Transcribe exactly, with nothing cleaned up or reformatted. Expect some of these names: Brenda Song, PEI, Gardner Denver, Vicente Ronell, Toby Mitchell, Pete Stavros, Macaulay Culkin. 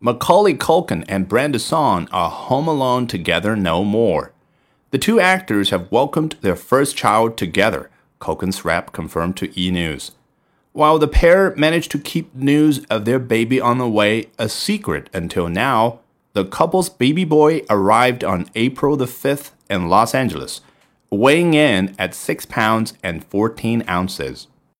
Macaulay Culkin and Brenda Song are home alone together no more. The two actors have welcomed their first child together, Culkin's rep confirmed to E! News. While the pair managed to keep news of their baby on the way a secret until now, the couple's baby boy arrived on April the fifth in Los Angeles, weighing in at six pounds and fourteen ounces.